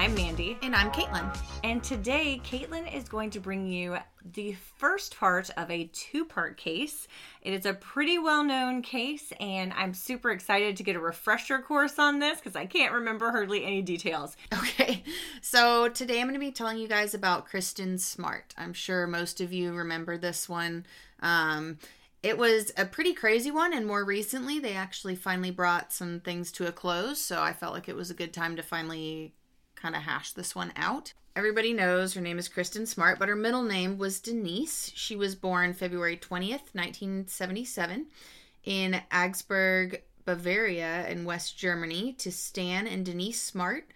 I'm Mandy. And I'm Caitlin. And today, Caitlin is going to bring you the first part of a two-part case. It is a pretty well-known case, and I'm super excited to get a refresher course on this because I can't remember hardly any details. Okay, so today I'm going to be telling you guys about Kristen Smart. I'm sure most of you remember this one. It was a pretty crazy one, and more recently, they actually finally brought some things to a close, so I felt like it was a good time to finally kind of hash this one out. Everybody knows her name is Kristen Smart, but her middle name was Denise. She was born February 20th, 1977 in Augsburg, Bavaria in West Germany to Stan and Denise Smart.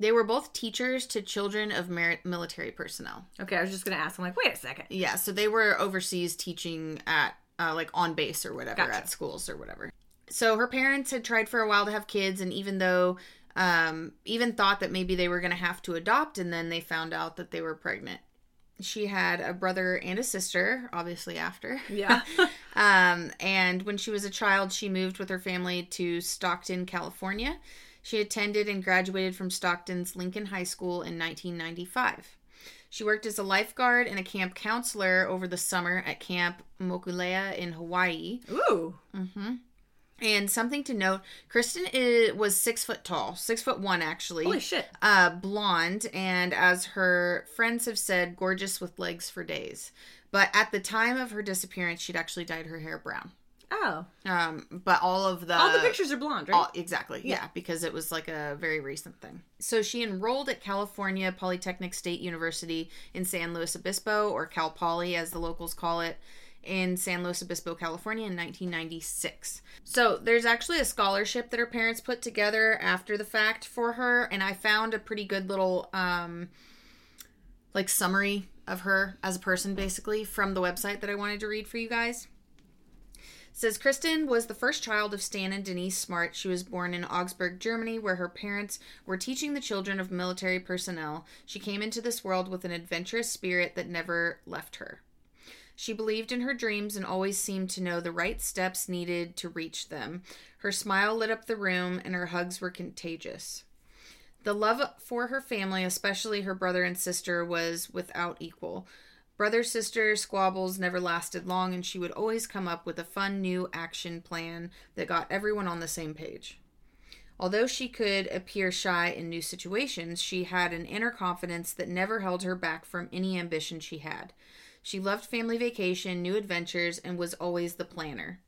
They were both teachers to children of military personnel. Okay, I was just going to ask. I'm like, wait a second. Yeah, so they were overseas teaching at on base or whatever, gotcha, at schools or whatever. So her parents had tried for a while to have kids, and even though even thought that maybe they were going to have to adopt, and then they found out that they were pregnant. She had a brother and a sister, obviously after. Yeah. And when she was a child, she moved with her family to Stockton, California. She attended and graduated from Stockton's Lincoln High School in 1995. She worked as a lifeguard and a camp counselor over the summer at Camp Mokulea in Hawaii. Ooh. Mm-hmm. And something to note, Kristen was 6 foot tall, 6'1" actually. Holy shit. Blonde, and as her friends have said, gorgeous with legs for days. But at the time of her disappearance, she'd actually dyed her hair brown. Oh. But all the pictures are blonde, right? Exactly. Yeah, because it was like a very recent thing. So she enrolled at California Polytechnic State University in San Luis Obispo, or Cal Poly as the locals call it, in San Luis Obispo, California in 1996. So there's actually a scholarship that her parents put together after the fact for her, and I found a pretty good little summary of her as a person basically from the website that I wanted to read for you guys. It says, Kristen was the first child of Stan and Denise Smart. She was born in Augsburg, Germany, where her parents were teaching the children of military personnel. She came into this world with an adventurous spirit that never left her. She believed in her dreams and always seemed to know the right steps needed to reach them. Her smile lit up the room, and her hugs were contagious. The love for her family, especially her brother and sister, was without equal. Brother-sister squabbles never lasted long, and she would always come up with a fun new action plan that got everyone on the same page. Although she could appear shy in new situations, she had an inner confidence that never held her back from any ambition she had. She loved family vacation, new adventures, and was always the planner.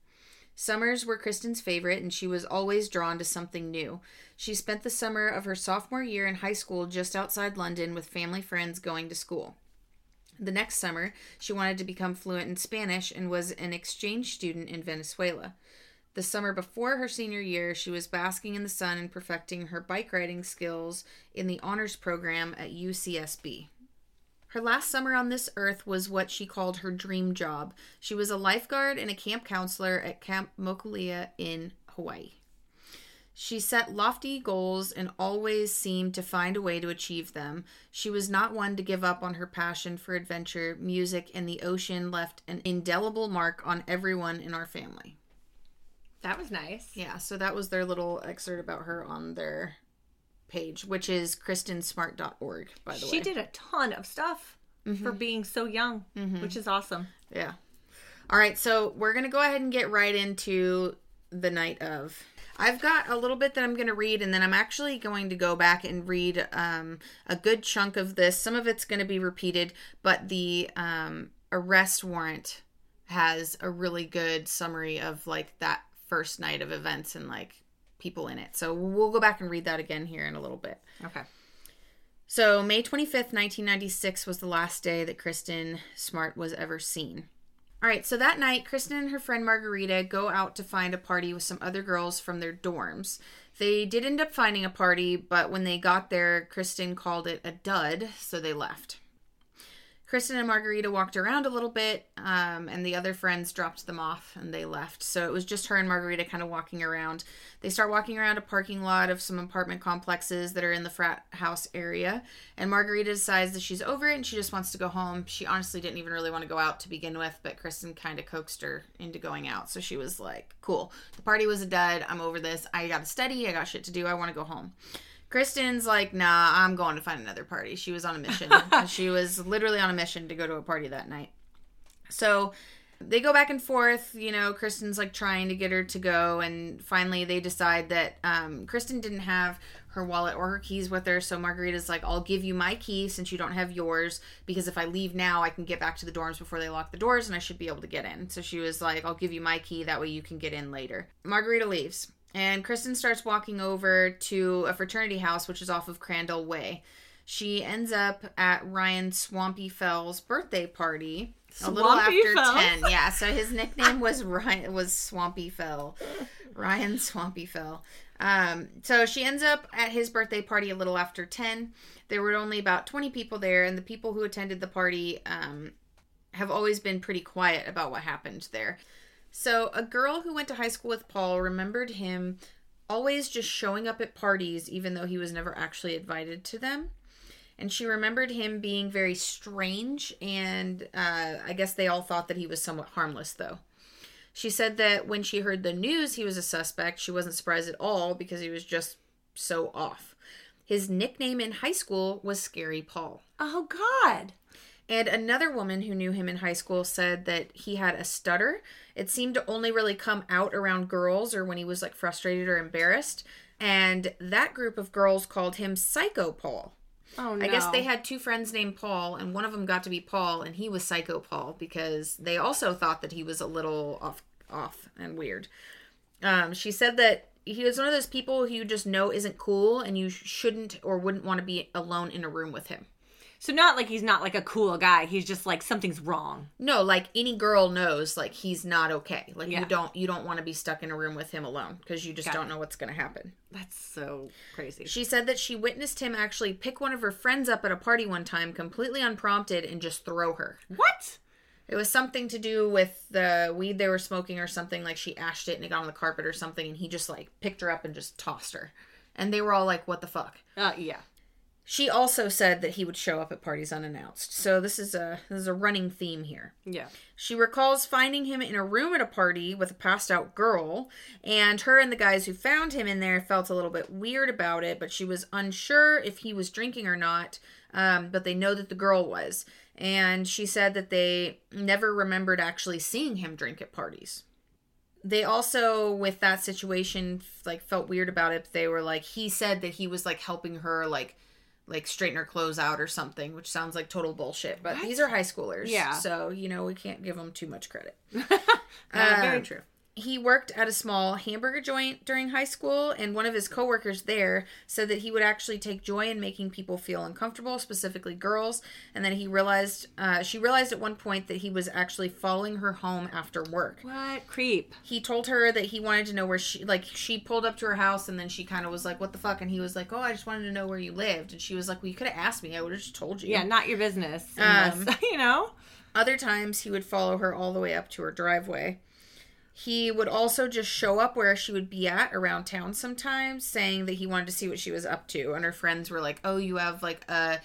Summers were Kristen's favorite, and she was always drawn to something new. She spent the summer of her sophomore year in high school just outside London with family friends going to school. The next summer, she wanted to become fluent in Spanish and was an exchange student in Venezuela. The summer before her senior year, she was basking in the sun and perfecting her bike riding skills in the honors program at UCSB. Her last summer on this earth was what she called her dream job. She was a lifeguard and a camp counselor at Camp Mokulea in Hawaii. She set lofty goals and always seemed to find a way to achieve them. She was not one to give up on her passion for adventure. Music and the ocean left an indelible mark on everyone in our family. That was nice. Yeah, so that was their little excerpt about her on their page, which is kristinsmart.org, by the way. She did a ton of stuff for being so young, which is awesome. Yeah. All right, so we're going to go ahead and get right into the night of. I've got a little bit that I'm going to read, and then I'm actually going to go back and read a good chunk of this. Some of it's going to be repeated, but the arrest warrant has a really good summary of like that first night of events and like people in it. So we'll go back and read that again here in a little bit. Okay. So May 25th, 1996 was the last day that Kristen Smart was ever seen. All right. So that night, Kristen and her friend Margarita go out to find a party with some other girls from their dorms. They did end up finding a party, but when they got there, Kristen called it a dud, so they left. Kristen and Margarita walked around a little bit, and the other friends dropped them off, and they left. So it was just her and Margarita kind of walking around. They start walking around a parking lot of some apartment complexes that are in the frat house area, and Margarita decides that she's over it, and she just wants to go home. She honestly didn't even really want to go out to begin with, but Kristen kind of coaxed her into going out. So she was like, cool, the party was a dud. I'm over this. I got to study. I got shit to do. I want to go home. Kristen's like, nah, I'm going to find another party. She was on a mission. She was literally on a mission to go to a party that night. So they go back and forth. You know, Kristen's like trying to get her to go. And finally they decide that Kristen didn't have her wallet or her keys with her. So Margarita's like, I'll give you my key since you don't have yours. Because if I leave now, I can get back to the dorms before they lock the doors and I should be able to get in. So she was like, I'll give you my key. That way you can get in later. Margarita leaves. And Kristen starts walking over to a fraternity house, which is off of Crandall Way. She ends up at Ryan Swampy Fell's birthday party a little after 10. Yeah, so his nickname was Swampy Fell. Ryan Swampy Fell. So she ends up at his birthday party a little after 10. There were only about 20 people there, and the people who attended the party have always been pretty quiet about what happened there. So a girl who went to high school with Paul remembered him always just showing up at parties, even though he was never actually invited to them. And she remembered him being very strange, and I guess they all thought that he was somewhat harmless, though. She said that when she heard the news he was a suspect, she wasn't surprised at all because he was just so off. His nickname in high school was Scary Paul. Oh, God. And another woman who knew him in high school said that he had a stutter. It seemed to only really come out around girls or when he was like frustrated or embarrassed. And that group of girls called him Psycho Paul. Oh, no. I guess they had two friends named Paul, and one of them got to be Paul, and he was Psycho Paul because they also thought that he was a little off and weird. She said that he was one of those people who you just know isn't cool, and you shouldn't or wouldn't want to be alone in a room with him. So not like he's not like a cool guy. He's just like something's wrong. No, like any girl knows like he's not okay. Like you don't want to be stuck in a room with him alone because you just don't know what's going to happen. That's so crazy. She said that she witnessed him actually pick one of her friends up at a party one time completely unprompted and just throw her. What? It was something to do with the weed they were smoking or something. Like she ashed it and it got on the carpet or something and he just like picked her up and just tossed her. And they were all like, what the fuck? Yeah. She also said that he would show up at parties unannounced. So this is a running theme here. Yeah. She recalls finding him in a room at a party with a passed out girl, and her and the guys who found him in there felt a little bit weird about it, but she was unsure if he was drinking or not, but they know that the girl was. And she said that they never remembered actually seeing him drink at parties. They also, with that situation, like felt weird about it. But they were like, he said that he was like helping her like straighten her clothes out or something, which sounds like total bullshit, but what? These are high schoolers. Yeah. So, you know, we can't give them too much credit. Very true. He worked at a small hamburger joint during high school, and one of his coworkers there said that he would actually take joy in making people feel uncomfortable, specifically girls, and then she realized at one point that he was actually following her home after work. What? Creep. He told her that he wanted to know where she pulled up to her house, and then she kind of was like, what the fuck? And he was like, oh, I just wanted to know where you lived. And she was like, well, you could have asked me. I would have just told you. Yeah, not your business. Unless, you know. Other times, he would follow her all the way up to her driveway. He would also just show up where she would be at around town sometimes, saying that he wanted to see what she was up to. And her friends were like, oh, you have an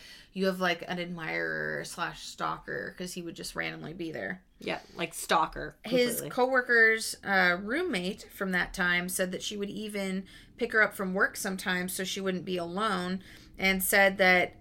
admirer / stalker, because he would just randomly be there. Yeah, like stalker. Completely. His coworker's roommate from that time said that she would even pick her up from work sometimes so she wouldn't be alone, and said that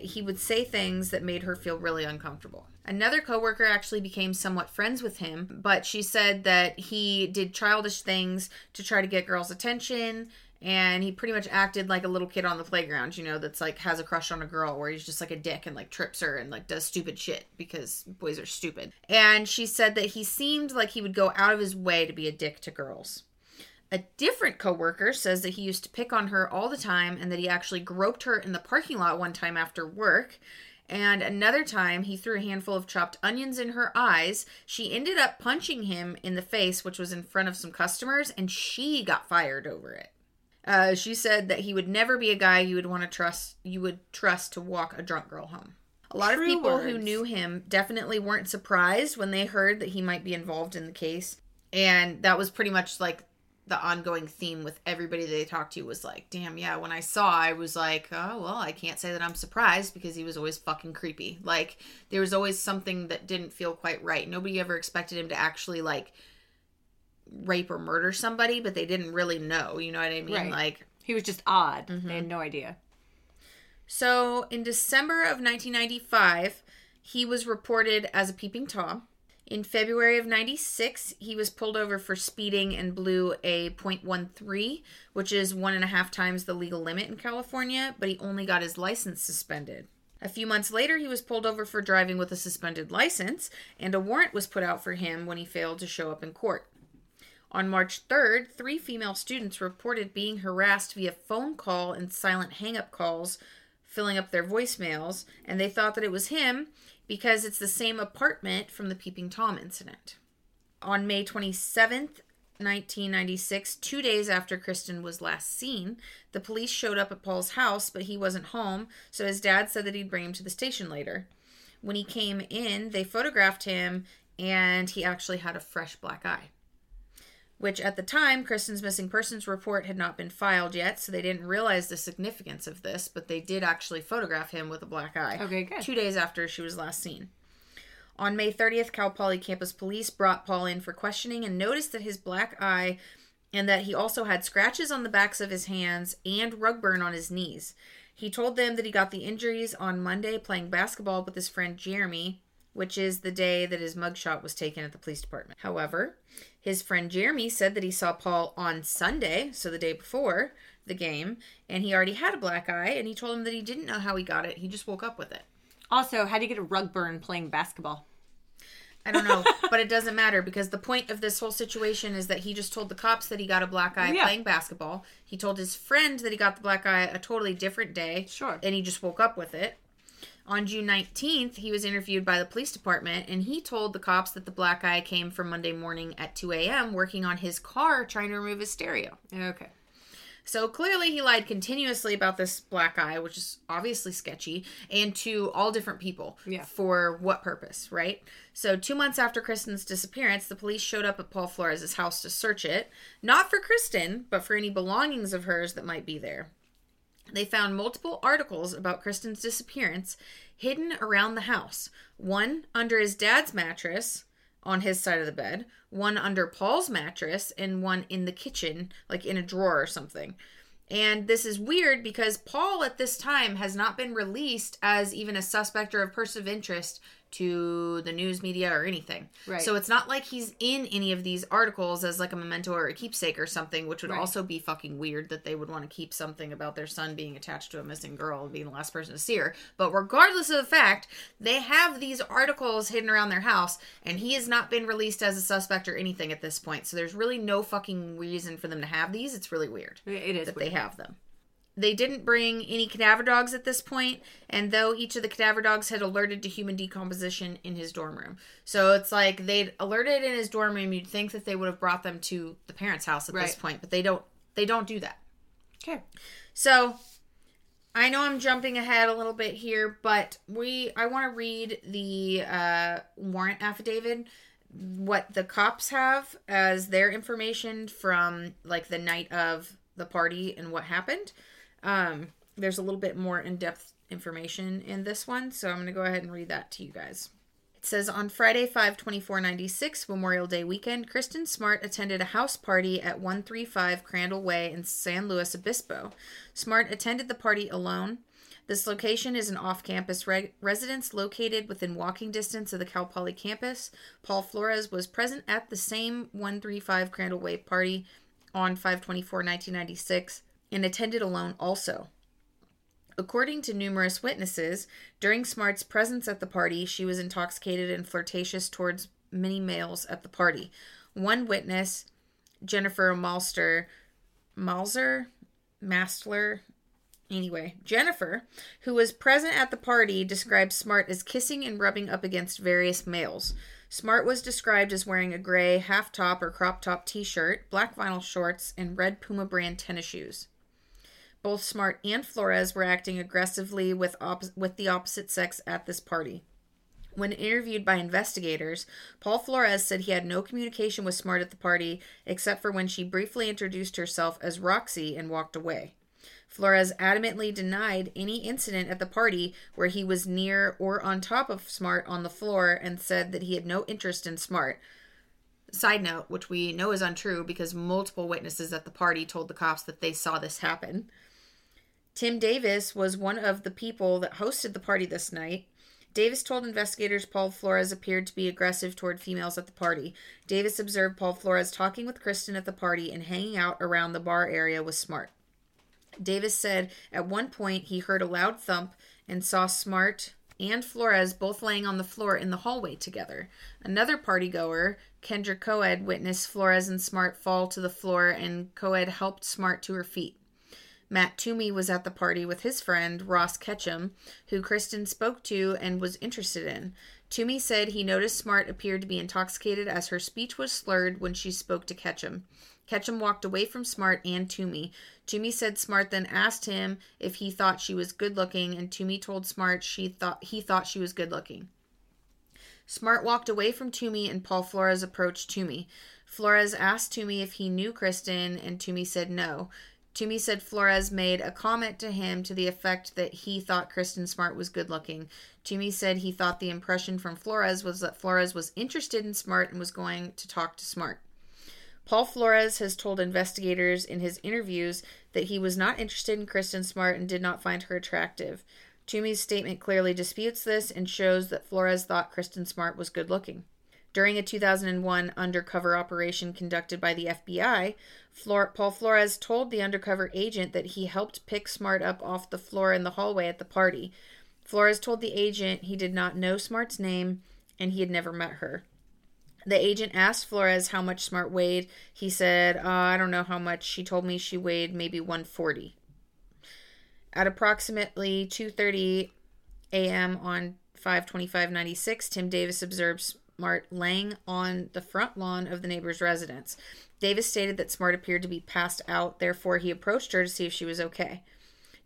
he would say things that made her feel really uncomfortable. Another coworker actually became somewhat friends with him, but she said that he did childish things to try to get girls' attention, and he pretty much acted like a little kid on the playground, you know, that's like has a crush on a girl where he's just like a dick and like trips her and like does stupid shit because boys are stupid. And she said that he seemed like he would go out of his way to be a dick to girls. A different coworker says that he used to pick on her all the time and that he actually groped her in the parking lot one time after work. And another time, he threw a handful of chopped onions in her eyes. She ended up punching him in the face, which was in front of some customers, and she got fired over it. She said that he would never be a guy you would trust to walk a drunk girl home. A lot of people who knew him definitely weren't surprised when they heard that he might be involved in the case. And that was pretty much like the ongoing theme with everybody they talked to was like, damn, yeah, when I saw, I was like, oh, well, I can't say that I'm surprised because he was always fucking creepy. Like, there was always something that didn't feel quite right. Nobody ever expected him to actually, like, rape or murder somebody, but they didn't really know. You know what I mean? Right. Like, He was just odd. Mm-hmm. They had no idea. So, in December of 1995, he was reported as a peeping Tom. In February of 96, he was pulled over for speeding and blew a .13, which is 1.5 times the legal limit in California, but he only got his license suspended. A few months later, he was pulled over for driving with a suspended license, and a warrant was put out for him when he failed to show up in court. On March 3rd, 3 female students reported being harassed via phone call and silent hang-up calls, filling up their voicemails, and they thought that it was him because it's the same apartment from the Peeping Tom incident. On May 27th, 1996, 2 days after Kristen was last seen, the police showed up at Paul's house, but he wasn't home, so his dad said that he'd bring him to the station later. When he came in, they photographed him, and he actually had a fresh black eye, which at the time, Kristen's missing persons report had not been filed yet, so they didn't realize the significance of this, but they did actually photograph him with a black eye. Okay, good. 2 days after she was last seen. On May 30th, Cal Poly Campus Police brought Paul in for questioning and noticed that his black eye and that he also had scratches on the backs of his hands and rug burn on his knees. He told them that he got the injuries on Monday playing basketball with his friend Jeremy, which is the day that his mugshot was taken at the police department. However, his friend Jeremy said that he saw Paul on Sunday, so the day before the game, and he already had a black eye, and he told him that he didn't know how he got it. He just woke up with it. Also, how'd he get a rug burn playing basketball? I don't know, but it doesn't matter because the point of this whole situation is that he just told the cops that he got a black eye playing basketball. He told his friend that he got the black eye a totally different day, and he just woke up with it. On June 19th, he was interviewed by the police department, and he told the cops that the black eye came from Monday morning at 2 a.m. working on his car trying to remove his stereo. Okay. So clearly he lied continuously about this black eye, which is obviously sketchy, and to all different people. Yeah. For what purpose, right? So 2 months after Kristen's disappearance, the police showed up at Paul Flores' house to search it. Not for Kristen, but for any belongings of hers that might be there. They found multiple articles about Kristen's disappearance hidden around the house. One under his dad's mattress on his side of the bed, one under Paul's mattress, and one in the kitchen, like in a drawer or something. And this is weird because Paul at this time has not been released as even a suspect or a person of interest to the news media or anything. Right. So it's not like he's in any of these articles as like a memento or a keepsake or something, which would also be fucking weird that they would want to keep something about their son being attached to a missing girl and being the last person to see her. But regardless of the fact, they have these articles hidden around their house and he has not been released as a suspect or anything at this point. So there's really no fucking reason for them to have these. It's really weird. It is that weird. They have them. They didn't bring any cadaver dogs at this point, and though each of the cadaver dogs had alerted to human decomposition in his dorm room. So it's like they'd alerted in his dorm room, you'd think that they would have brought them to the parents' house at this point, but they don't do that. Okay. So I know I'm jumping ahead a little bit here, but I want to read the warrant affidavit, what the cops have as their information from like the night of the party and what happened. There's a little bit more in-depth information in this one, so I'm going to go ahead and read that to you guys. It says, on Friday, 5/24/96, Memorial Day weekend, Kristen Smart attended a house party at 135 Crandall Way in San Luis Obispo. Smart attended the party alone. This location is an off-campus residence located within walking distance of the Cal Poly campus. Paul Flores was present at the same 135 Crandall Way party on 5/24/1996. And attended alone also. According to numerous witnesses, during Smart's presence at the party, she was intoxicated and flirtatious towards many males at the party. One witness, Jennifer Malster, anyway, Jennifer, who was present at the party, described Smart as kissing and rubbing up against various males. Smart was described as wearing a gray half-top or crop-top t-shirt, black vinyl shorts, and red Puma brand tennis shoes. Both Smart and Flores were acting aggressively with the opposite sex at this party. When interviewed by investigators, Paul Flores said he had no communication with Smart at the party except for when she briefly introduced herself as Roxy and walked away. Flores adamantly denied any incident at the party where he was near or on top of Smart on the floor and said that he had no interest in Smart. Side note, which we know is untrue because multiple witnesses at the party told the cops that they saw this happen. Tim Davis was one of the people that hosted the party this night. Davis told investigators Paul Flores appeared to be aggressive toward females at the party. Davis observed Paul Flores talking with Kristen at the party and hanging out around the bar area with Smart. Davis said at one point he heard a loud thump and saw Smart and Flores both laying on the floor in the hallway together. Another partygoer, Kendra Koed, witnessed Flores and Smart fall to the floor, and Koed helped Smart to her feet. Matt Toomey was at the party with his friend, Ross Ketchum, who Kristen spoke to and was interested in. Toomey said he noticed Smart appeared to be intoxicated as her speech was slurred when she spoke to Ketchum. Ketchum walked away from Smart and Toomey. Toomey said Smart then asked him if he thought she was good-looking, and Toomey told Smart he thought she was good-looking. Smart walked away from Toomey, and Paul Flores approached Toomey. Flores asked Toomey if he knew Kristen, and Toomey said no. Toomey said Flores made a comment to him to the effect that he thought Kristen Smart was good-looking. Toomey said he thought the impression from Flores was that Flores was interested in Smart and was going to talk to Smart. Paul Flores has told investigators in his interviews that he was not interested in Kristen Smart and did not find her attractive. Toomey's statement clearly disputes this and shows that Flores thought Kristen Smart was good-looking. During a 2001 undercover operation conducted by the FBI, Paul Flores told the undercover agent that he helped pick Smart up off the floor in the hallway at the party. Flores told the agent he did not know Smart's name and he had never met her. The agent asked Flores how much Smart weighed. He said, I don't know how much. She told me she weighed maybe 140. At approximately 2:30 a.m. on 5/25/96, Tim Davis observed Smart laying on the front lawn of the neighbor's residence. Davis stated that Smart appeared to be passed out, therefore he approached her to see if she was okay.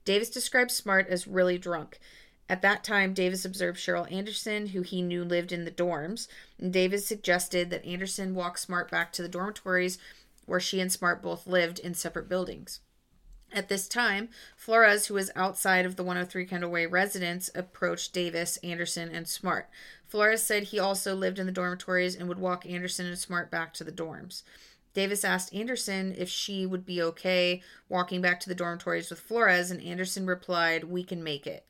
Davis described Smart as really drunk. At that time, Davis observed Cheryl Anderson, who he knew lived in the dorms, and Davis suggested that Anderson walk Smart back to the dormitories where she and Smart both lived in separate buildings. At this time, Flores, who was outside of the 103 Kendall Way residence, approached Davis, Anderson, and Smart. Flores said he also lived in the dormitories and would walk Anderson and Smart back to the dorms. Davis asked Anderson if she would be okay walking back to the dormitories with Flores, and Anderson replied, "We can make it."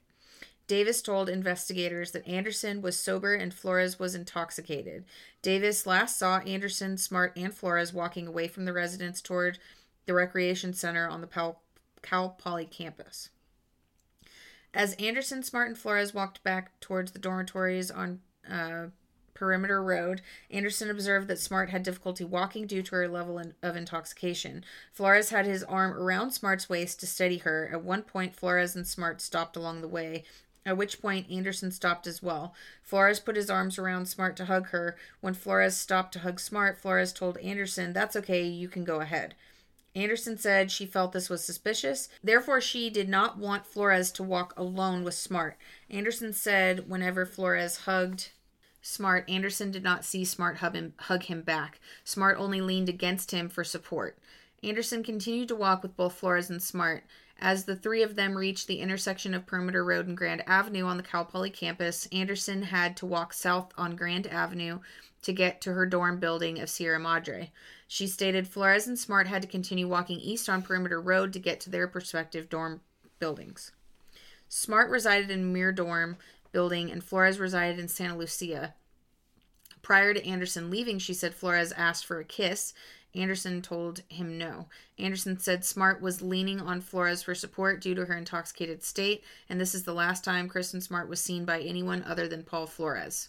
Davis told investigators that Anderson was sober and Flores was intoxicated. Davis last saw Anderson, Smart, and Flores walking away from the residence toward the recreation center on the Cal Poly campus. As Anderson, Smart, and Flores walked back towards the dormitories on Perimeter Road, Anderson observed that Smart had difficulty walking due to her level of intoxication. Flores had his arm around Smart's waist to steady her. At one point, Flores and Smart stopped along the way, at which point Anderson stopped as well. Flores put his arms around Smart to hug her. When Flores stopped to hug Smart, Flores told Anderson, "That's okay, you can go ahead." Anderson said she felt this was suspicious, therefore she did not want Flores to walk alone with Smart. Anderson said whenever Flores hugged Smart, Anderson did not see Smart hug him back. Smart only leaned against him for support. Anderson continued to walk with both Flores and Smart. As the three of them reached the intersection of Perimeter Road and Grand Avenue on the Cal Poly campus, Anderson had to walk south on Grand Avenue to get to her dorm building of Sierra Madre. She stated Flores and Smart had to continue walking east on Perimeter Road to get to their prospective dorm buildings. Smart resided in Muir Dorm building and Flores resided in Santa Lucia. Prior to Anderson leaving, she said Flores asked for a kiss. Anderson told him no. Anderson said Smart was leaning on Flores for support due to her intoxicated state, and this is the last time Kristen Smart was seen by anyone other than Paul Flores.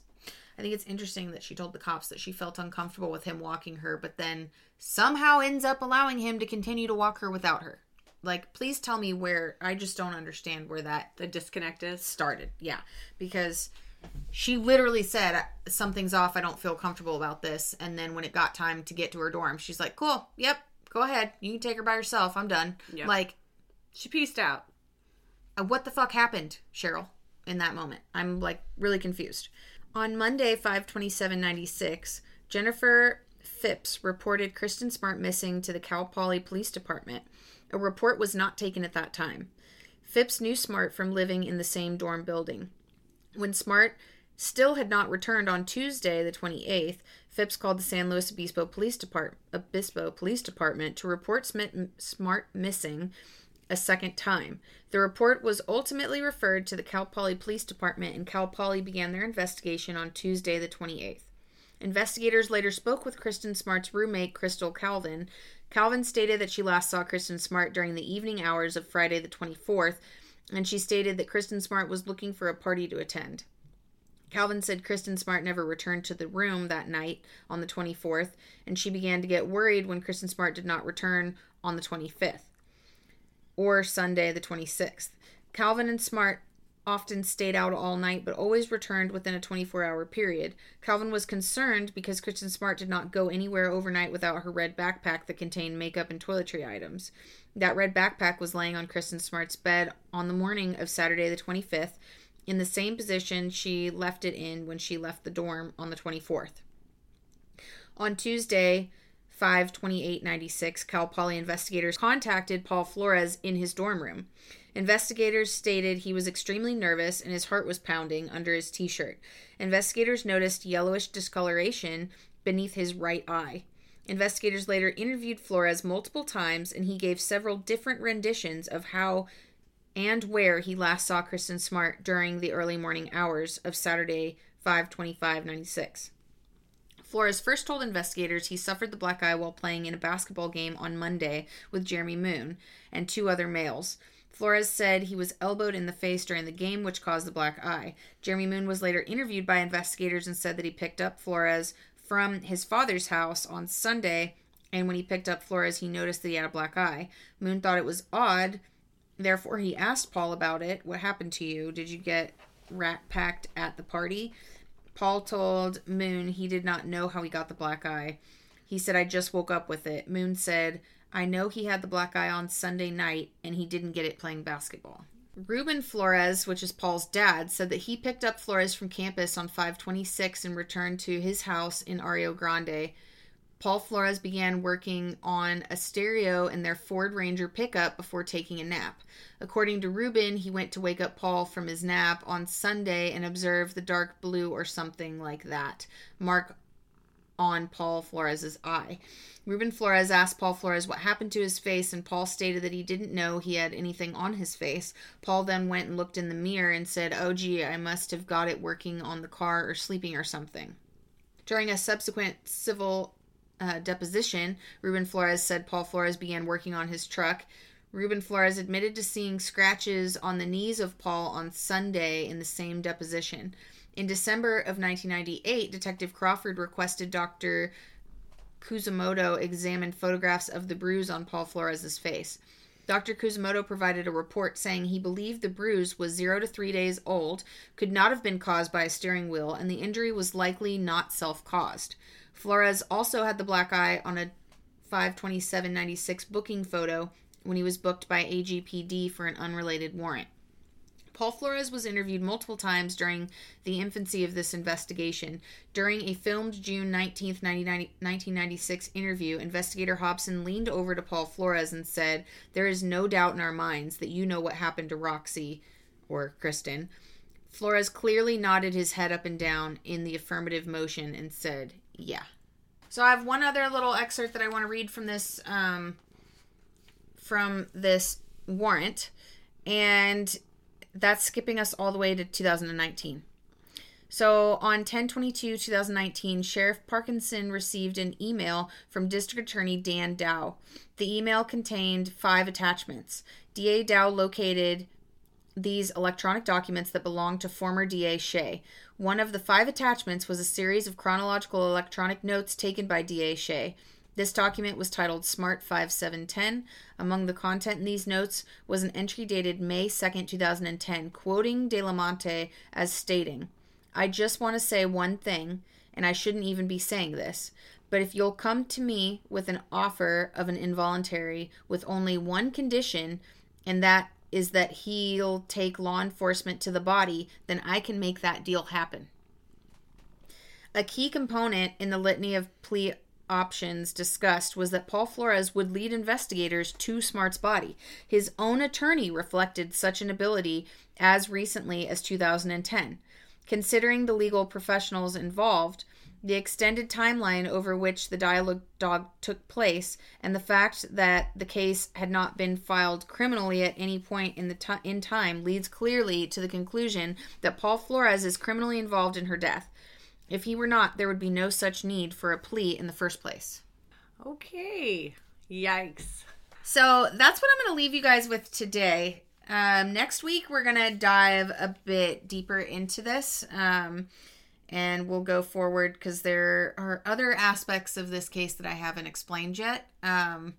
I think it's interesting that she told the cops that she felt uncomfortable with him walking her, but then somehow ends up allowing him to continue to walk her without her. Like, please tell me where. I just don't understand where the disconnect is started. Yeah, because she literally said, something's off, I don't feel comfortable about this. And then when it got time to get to her dorm, she's like, cool, yep, go ahead. You can take her by herself. I'm done. Yep. Like, she peaced out. What the fuck happened, Cheryl, in that moment? I'm, like, really confused. On Monday, 5/27/96, Jennifer Phipps reported Kristen Smart missing to the Cal Poly Police Department. A report was not taken at that time. Phipps knew Smart from living in the same dorm building. When Smart still had not returned on Tuesday, the 28th, Phipps called the San Luis Obispo Police Department to report Smart missing a second time. The report was ultimately referred to the Cal Poly Police Department, and Cal Poly began their investigation on Tuesday the 28th. Investigators later spoke with Kristen Smart's roommate, Crystal Calvin. Calvin stated that she last saw Kristen Smart during the evening hours of Friday the 24th, and she stated that Kristen Smart was looking for a party to attend. Calvin said Kristen Smart never returned to the room that night on the 24th, and she began to get worried when Kristen Smart did not return on the 25th or Sunday the 26th. Calvin and Smart often stayed out all night but always returned within a 24-hour period. Calvin was concerned because Kristen Smart did not go anywhere overnight without her red backpack that contained makeup and toiletry items. That red backpack was laying on Kristen Smart's bed on the morning of Saturday the 25th, in the same position she left it in when she left the dorm on the 24th. On Tuesday, 5/28/96, Cal Poly investigators contacted Paul Flores in his dorm room. Investigators stated he was extremely nervous and his heart was pounding under his t-shirt. Investigators noticed yellowish discoloration beneath his right eye. Investigators later interviewed Flores multiple times, and he gave several different renditions of how and where he last saw Kristen Smart during the early morning hours of Saturday, 5/25/96. Flores first told investigators he suffered the black eye while playing in a basketball game on Monday with Jeremy Moon and two other males. Flores said he was elbowed in the face during the game, which caused the black eye. Jeremy Moon was later interviewed by investigators and said that he picked up Flores from his father's house on Sunday, and when he picked up Flores, he noticed that he had a black eye. Moon thought it was odd, therefore he asked Paul about it. What happened to you? Did you get rat-packed at the party? Paul told Moon he did not know how he got the black eye. He said, I just woke up with it. Moon said, I know he had the black eye on Sunday night, and he didn't get it playing basketball. Ruben Flores, which is Paul's dad, said that he picked up Flores from campus on 5/26 and returned to his house in Arroyo Grande. Paul Flores began working on a stereo in their Ford Ranger pickup before taking a nap. According to Ruben, he went to wake up Paul from his nap on Sunday and observed the dark blue or something like that mark on Paul Flores's eye. Ruben Flores asked Paul Flores what happened to his face, and Paul stated that he didn't know he had anything on his face. Paul then went and looked in the mirror and said, oh gee, I must have got it working on the car or sleeping or something. During a subsequent civil deposition, Ruben Flores said Paul Flores began working on his truck. Ruben Flores admitted to seeing scratches on the knees of Paul on Sunday in the same deposition. In December of 1998, Detective Crawford requested Dr. Kuzumoto examine photographs of the bruise on Paul Flores's face. Dr. Kuzumoto provided a report saying he believed the bruise was 0 to 3 days old, could not have been caused by a steering wheel, and the injury was likely not self-caused. Flores also had the black eye on a 5/27/96 booking photo when he was booked by AGPD for an unrelated warrant. Paul Flores was interviewed multiple times during the infancy of this investigation. During a filmed June 19, 1996 interview, investigator Hobson leaned over to Paul Flores and said, "There is no doubt in our minds that you know what happened to Roxy or Kristen." Flores clearly nodded his head up and down in the affirmative motion and said, yeah. So I have one other little excerpt that I want to read from this warrant, and that's skipping us all the way to 2019. So on 10/22/2019, Sheriff Parkinson received an email from District Attorney Dan Dow. The email contained 5 attachments. DA Dow located these electronic documents that belonged to former DA Shea. One of the 5 attachments was a series of chronological electronic notes taken by DA Shea. This document was titled Smart 5710. Among the content in these notes was an entry dated May 2nd, 2010, quoting De La Monte as stating, I just want to say one thing, and I shouldn't even be saying this, but if you'll come to me with an offer of an involuntary with only one condition, and that is that he'll take law enforcement to the body, then I can make that deal happen. A key component in the litany of plea options discussed was that Paul Flores would lead investigators to Smart's body. His own attorney reflected such an ability as recently as 2010. Considering the legal professionals involved, The extended timeline over which the dialogue took place, and the fact that the case had not been filed criminally at any point in time, leads clearly to the conclusion that Paul Flores is criminally involved in her death. If he were not, there would be no such need for a plea in the first place. Okay. Yikes. So that's what I'm going to leave you guys with today. Next week, we're going to dive a bit deeper into this. And we'll go forward because there are other aspects of this case that I haven't explained yet. But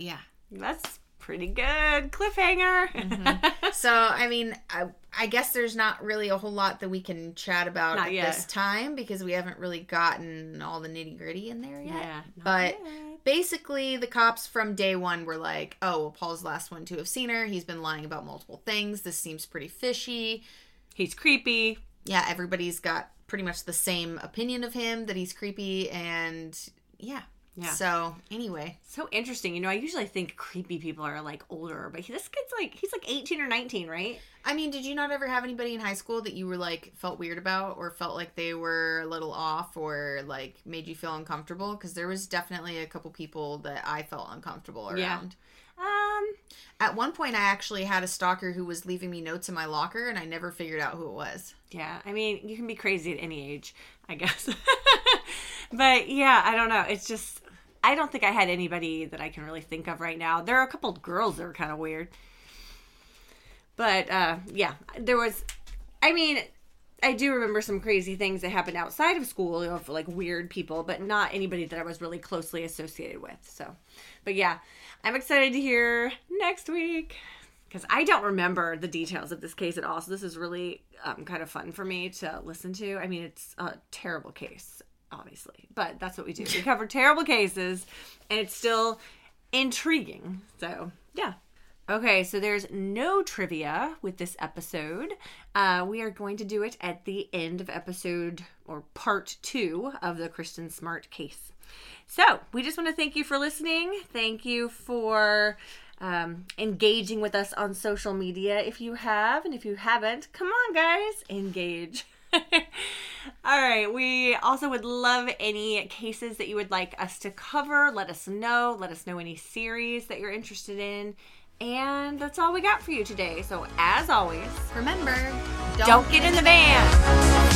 yeah. That's pretty good. Cliffhanger. Mm-hmm. So, I mean, I guess there's not really a whole lot that we can chat about not at yet. This time because we haven't really gotten all the nitty gritty in there yet. Yeah, but yet. Basically, the cops from day one were like, oh, well, Paul's the last one to have seen her. He's been lying about multiple things. This seems pretty fishy. He's creepy. Yeah, everybody's got pretty much the same opinion of him, that he's creepy, and yeah. So, anyway. So interesting. You know, I usually think creepy people are, like, older, but this kid's, like, he's, like, 18 or 19, right? I mean, did you not ever have anybody in high school that you were, like, felt weird about or felt like they were a little off or, like, made you feel uncomfortable? Because there was definitely a couple people that I felt uncomfortable around. Yeah. At one point I actually had a stalker who was leaving me notes in my locker and I never figured out who it was. Yeah. I mean, you can be crazy at any age, I guess. But yeah, I don't know. It's just, I don't think I had anybody that I can really think of right now. There are a couple of girls that were kind of weird, but, yeah, there was, I mean, I do remember some crazy things that happened outside of school, you know, for like weird people, but not anybody that I was really closely associated with. So, but yeah, I'm excited to hear next week because I don't remember the details of this case at all. So this is really kind of fun for me to listen to. I mean, it's a terrible case, obviously, but that's what we do. We cover terrible cases and it's still intriguing. So yeah. Okay, so there's no trivia with this episode. We are going to do it at the end of episode or part 2 of the Kristen Smart case. So we just want to thank you for listening. Thank you for engaging with us on social media if you have. And if you haven't, come on, guys, engage. All right. We also would love any cases that you would like us to cover. Let us know. Let us know any series that you're interested in. And that's all we got for you today. So as always, remember, don't get in the van.